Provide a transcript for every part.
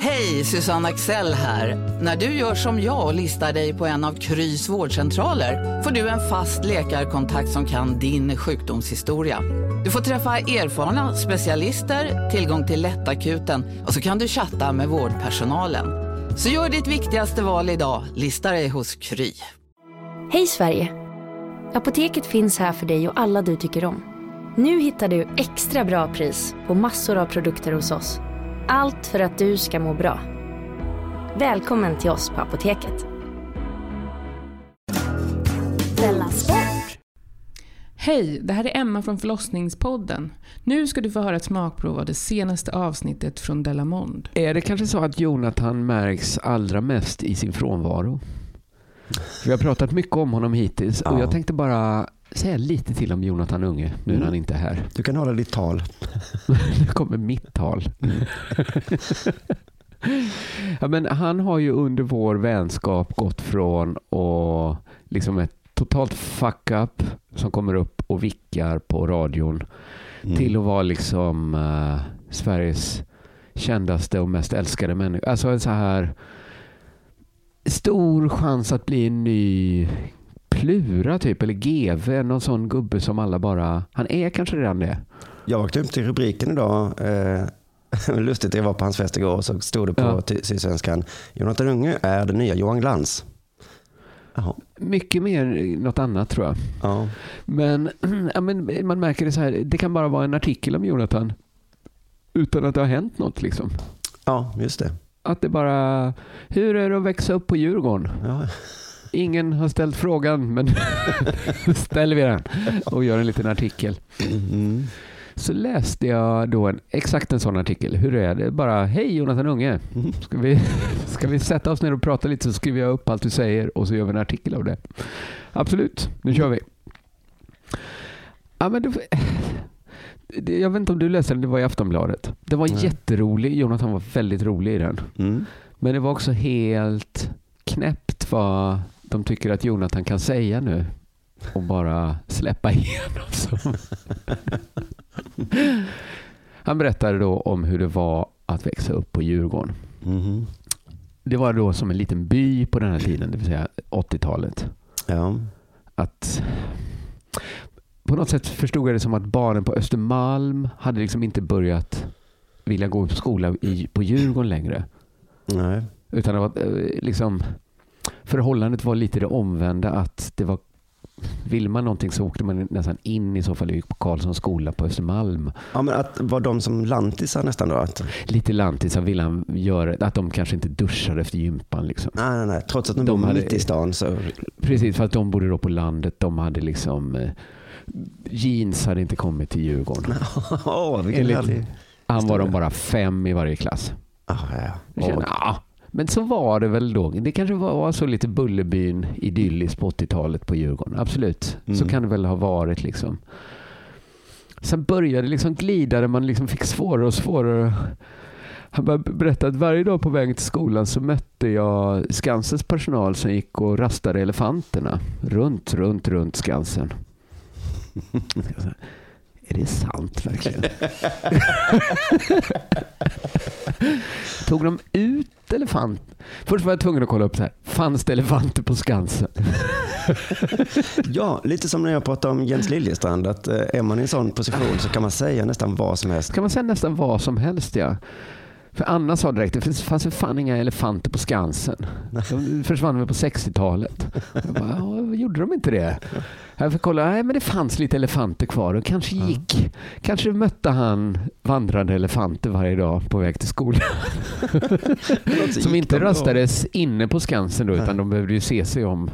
Hej, Susanne Axel här. När du gör som jag och listar dig på en av Krys vårdcentraler får du en fast läkarkontakt som kan din sjukdomshistoria. Du får träffa erfarna specialister, tillgång till lättakuten och så kan du chatta med vårdpersonalen. Så gör ditt viktigaste val idag, listar dig hos Kry. Hej Sverige! Apoteket finns här för dig och alla du tycker om. Nu hittar du extra bra pris på massor av produkter hos oss. Allt för att du ska må bra. Välkommen till oss på Apoteket. Hej, det här är Emma från Förlossningspodden. Nu ska du få höra ett smakprov av det senaste avsnittet från Dellamonde. Är det kanske så att Jonatan märks allra mest i sin frånvaro? Vi har pratat mycket om honom hittills och jag tänkte bara säga lite till om Jonatan Unge nu när han inte är här. Du kan hålla ditt tal. Nu kommer mitt tal. Ja, men han har ju under vår vänskap gått från och liksom ett totalt fuck up som kommer upp och vickar på radion till att vara liksom Sveriges kändaste och mest älskade människa. Alltså en så här stor chans att bli en ny Flura typ, eller GV, någon sån gubbe som alla bara... Han är kanske redan det. Jag åkte upp till rubriken idag. Lustigt, jag var på hans fest igår och så stod det på Sydsvenskan: Jonatan Unge är den nya Johan Glans. Aha. Mycket mer något annat tror jag. Ja. Men, men man märker det så här, det kan bara vara en artikel om Jonatan utan att det har hänt något liksom. Ja, just det. Att det bara, hur är det att växa upp på Djurgården? Ja. Ingen har ställt frågan, men ställer vi den och gör en liten artikel. Mm. Så läste jag då exakt en sån artikel. Hur är det? Bara, hej Jonatan Unge. Ska vi sätta oss ner och prata lite, så skriver jag upp allt du säger och så gör vi en artikel av det. Absolut, nu kör vi. Ja, men jag vet inte om du läste den, det var i Aftonbladet. Det var jätterolig, Jonatan var väldigt rolig i den. Mm. Men det var också helt knäppt vad de tycker att Jonatan kan säga nu och bara släppa igenom så. Han berättade då om hur det var att växa upp på Djurgården. Mm. Det var då som en liten by på den här tiden, det vill säga 80-talet. Ja. Att på något sätt förstod jag det som att barnen på Östermalm hade liksom inte börjat vilja gå på skola på Djurgården längre. Nej. Utan det var liksom, förhållandet var lite det omvända, att det var, vill man någonting så åkte man nästan in i så fall på Karlssons skola på Östermalm. Ja, men att var de som lantisar nästan då? Att... Lite lantisar ville han göra, att de kanske inte duschade efter gympan liksom. Nej, trots att de bor mitt i stan så... Precis, för att de bodde då på landet, de hade liksom, jeans hade inte kommit till Djurgården. Han var de bara 5 i varje klass. Men så var det väl då. Det kanske var så lite Bullerbyn idylliskt på 80-talet på Djurgården. Absolut, så kan det väl ha varit liksom. Sen började det liksom glida där man liksom fick svårare och svårare. Han berättade att varje dag på vägen till skolan så mötte jag Skansens personal som gick och rastade elefanterna runt Skansen. Är det sant verkligen? Tog de ut elefant? Först var jag tvungen att kolla upp så här. Fanns det elefanter på Skansen? Ja, lite som när jag pratade om Jens Liljestrand. Att är man i en sån position så kan man säga nästan vad som helst. Kan man säga nästan vad som helst, ja. För Anna sa direkt, det fanns ju fan inga elefanter på Skansen. De försvann väl på 60-talet. Jag bara, gjorde de inte det? Jag fick kolla, men det fanns lite elefanter kvar och kanske gick. Kanske mötte han vandrande elefanter varje dag på väg till skolan. Som inte rastades inne på Skansen då, utan de behövde ju se sig om.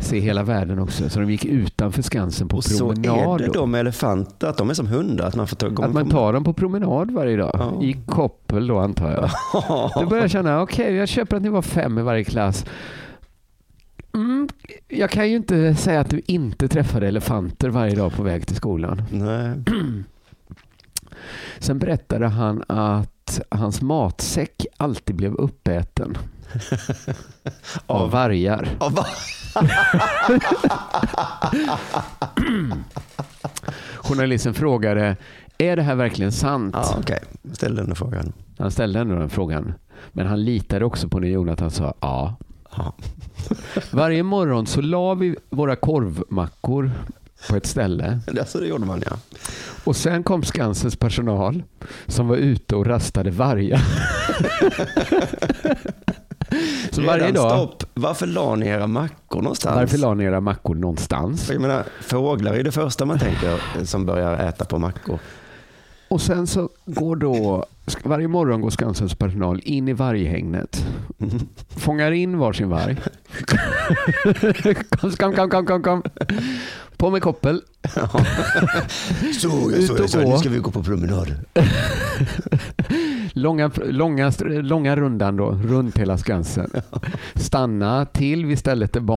Se hela världen också. Så de gick utanför Skansen på promenad. Och så är det då med elefanter, att de är som hundar. Att man, tar dem på promenad varje dag. Ja. I koppel då antar jag. Då börjar jag känna, okej, jag köper att ni var 5 i varje klass. Jag kan ju inte säga att du inte träffade elefanter varje dag på väg till skolan. Nej. Sen berättade han att hans matsäck alltid blev uppäten av vargar. Av Journalisten frågade: är det här verkligen sant? Ja, okej. Okay. Ställde den frågan. Han ställde ändå den frågan. Men han litade också på när Jonatan sa ja. Ja. Varje morgon så la vi våra korvmackor på ett ställe. Det gjorde man, ja. Och sen kom Skansens personal som var ute och rastade vargar. Så varje dag. Stopp. Varför la ni era mackor någonstans? Jag menar, fåglar är det första man tänker som börjar äta på mackor. Och sen så går då varje morgon går Skansens personal in i varghägnet. Fångar in varsin varg. Kom. På med koppel. Ja. Så nu ska vi gå på promenad. långa rundan då, runt hela Skansen. Stanna till vid stället där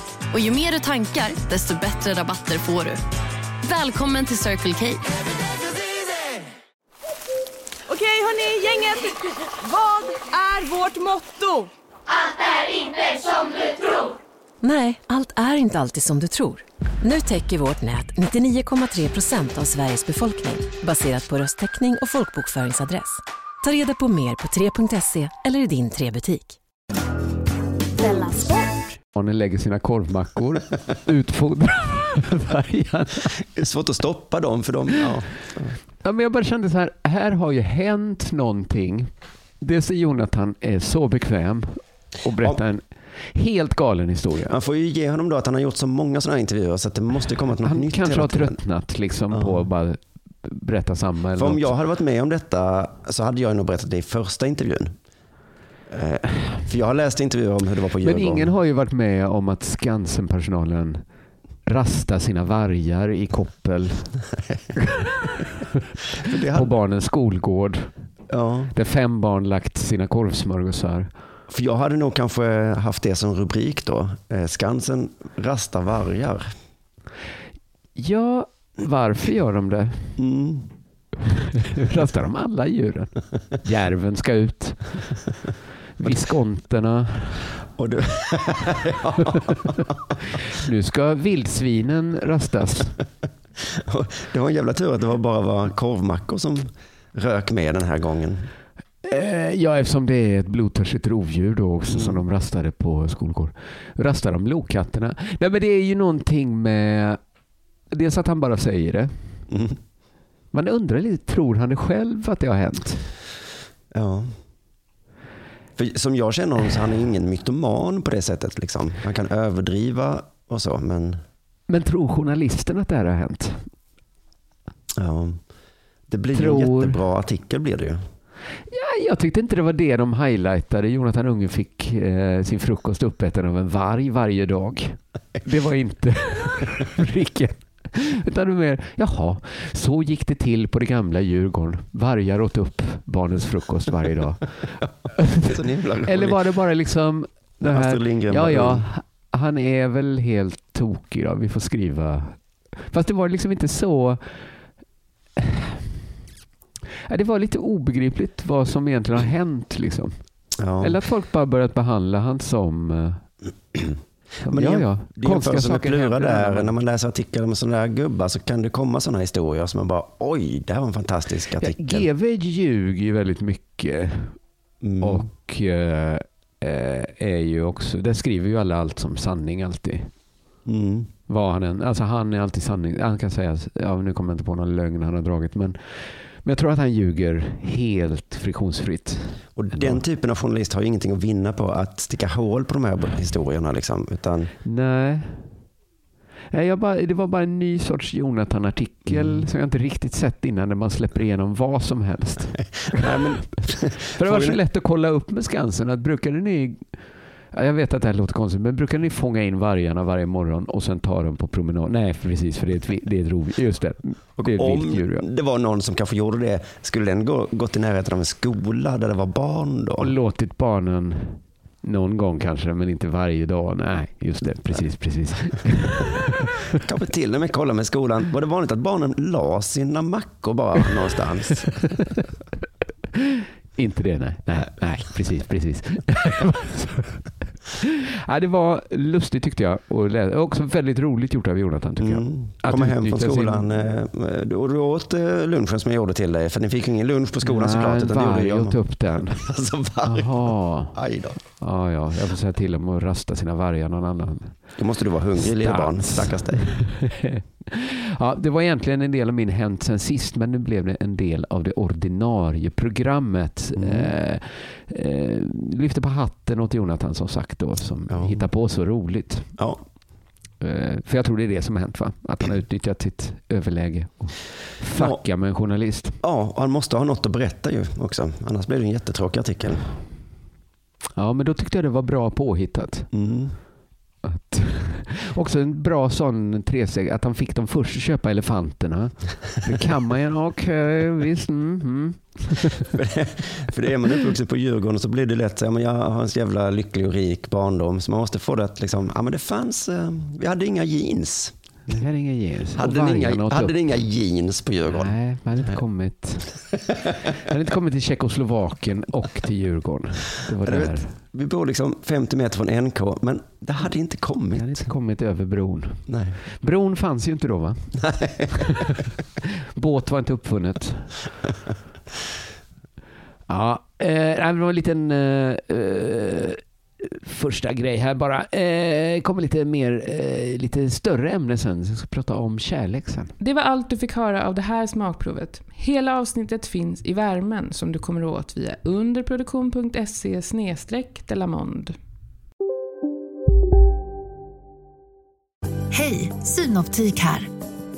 Och ju mer du tankar, desto bättre rabatter får du. Välkommen till Circle K. Okej, hörni, gänget. Vad är vårt motto? Allt är inte som du tror. Nej, allt är inte alltid som du tror. Nu täcker vårt nät 99,3% av Sveriges befolkning baserat på rösttäckning och folkbokföringsadress. Ta reda på mer på 3.se eller i din 3-butik. Barnen lägger sina korvmackor, utfodrar vargarna. Det är svårt att stoppa dem för dem. Ja, men jag bara kände så här, har ju hänt någonting. Det ser Jonatan är så bekväm och berättar en helt galen historia. Man får ju ge honom då att han har gjort så många sådana här intervjuer så att det måste komma till något nytt. Han kanske har tröttnat på att bara berätta samma. Eller om jag hade varit med om detta så hade jag nog berättat det i första intervjun. För jag har läst intervjuer om hur det var på Djurgården. Men ingen har ju varit med om att Skansen-personalen rastar sina vargar i koppel på barnens skolgård. Ja. Där 5 barn lagt sina korvsmörgåsar. För jag hade nog kanske haft det som rubrik då. Skansen rastar vargar. Ja, varför gör de det? Rastar de alla djuren? Järven ska ut. Viskonterna. Och du... ja. Nu ska vildsvinen rastas. Det var en jävla tur att det var bara korvmackor som rök med den här gången. Ja, eftersom det är ett blodtörstigt rovdjur då också som de rastade på skolgård. Rastar de lokatterna? Nej, men det är ju någonting med... Dels att han bara säger det. Man undrar lite, tror han själv att det har hänt? Ja... För som jag känner honom så han är ingen mytoman på det sättet. Liksom. Han kan överdriva och så. Men tror journalisten att det här har hänt? Ja, det blir en jättebra artikel blir det ju. Ja, jag tyckte inte det var det de highlightade. Jonatan Unge fick sin frukost uppäten av en varg varje dag. Det var inte riken. Utan mer, så gick det till på det gamla Djurgården. Vargar åt upp barnens frukost varje dag. Eller var det bara liksom det här, han är väl helt tokig då, vi får skriva. Fast det var liksom inte så. Det var lite obegripligt vad som egentligen har hänt liksom. Ja. Eller att folk bara börjat behandla han som men det jämförs med Flura där. När man läser artiklar om sådana där gubbar så kan det komma sådana historier som man bara oj, det här var en fantastisk artikel. GV ljuger ju väldigt mycket och är ju också, där skriver ju alla allt som sanning alltid. Var han han är alltid sanning. Han kan säga, nu kommer jag inte på någon lögn han har dragit, men jag tror att han ljuger helt friktionsfritt. Och den typen av journalist har ju ingenting att vinna på att sticka hål på de här historierna. Liksom, utan... Nej. Det var bara en ny sorts Jonatan-artikel som jag inte riktigt sett innan, när man släpper igenom vad som helst. Nej, men, för det var så lätt att kolla upp med Skansen att brukade ni... Jag vet att det här låter konstigt, men brukar ni fånga in vargarna varje morgon och sen ta dem på promenad? Nej, precis, för det är ett rovdjur. Just det. Det är ett vilddjur, ja. Det var någon som kanske gjorde det. Skulle den gått i närheten av en skola där det var barn då? Och låtit barnen någon gång kanske, men inte varje dag. Nej, just det. Precis. Kanske till och med kolla med skolan. Var det vanligt att barnen la sina mackor bara någonstans? Inte det, nej, precis. Ja, det var lustigt tyckte jag, och också väldigt roligt gjort av Jonatan tycker jag. Komma hem från skolan och du åt lunchen som jag gjorde till dig, för ni fick ingen lunch på skolan såklart, utan jag åt upp den. Alltså varg. Aj då. Ja, jag får säga till dem att rasta sina vargar någon annan. Då måste du vara hungrig, lilla barn. Stackars dig. Ja, det var egentligen en del av min hänt sen sist, men nu blev det en del av det ordinarie programmet. Lyfte på hatten åt Jonatan som sagt då, som hittar på så roligt. Ja. För jag tror det är det som har hänt, va? Att han har utnyttjat sitt överläge och fucka med en journalist. Ja, och han måste ha något att berätta ju också. Annars blir det en jättetråkig artikel. Ja, men då tyckte jag det var bra påhittat. Att, också en bra sån treseg att han fick dem först att köpa elefanterna. Det kan man ju, visst. För det är man uppvuxen på Djurgården, så blir det lätt så jag har en så jävla lycklig och rik barndom, så man måste få det att liksom, men det fanns, vi hade inga jeans. Hade ni inga jeans på Djurgården? Nej, man hade inte kommit. Man hade inte kommit till Tjeckoslovakien och till Djurgården. Det var där. Vi bor liksom 50 meter från NK, men det hade inte kommit. Det hade inte kommit över bron. Nej. Bron fanns ju inte då, va? Nej. Båt var inte uppfunnet. Ja, det var en liten... första grej här bara. Kommer lite mer, lite större ämne sen. Jag ska prata om kärlek sen. Det var allt du fick höra av det här smakprovet. Hela avsnittet finns i värmen som du kommer åt via underproduktion.se/Dellamonde. Hej, Synoptik här.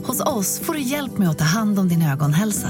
Hos oss får du hjälp med att ta hand om din ögonhälsa.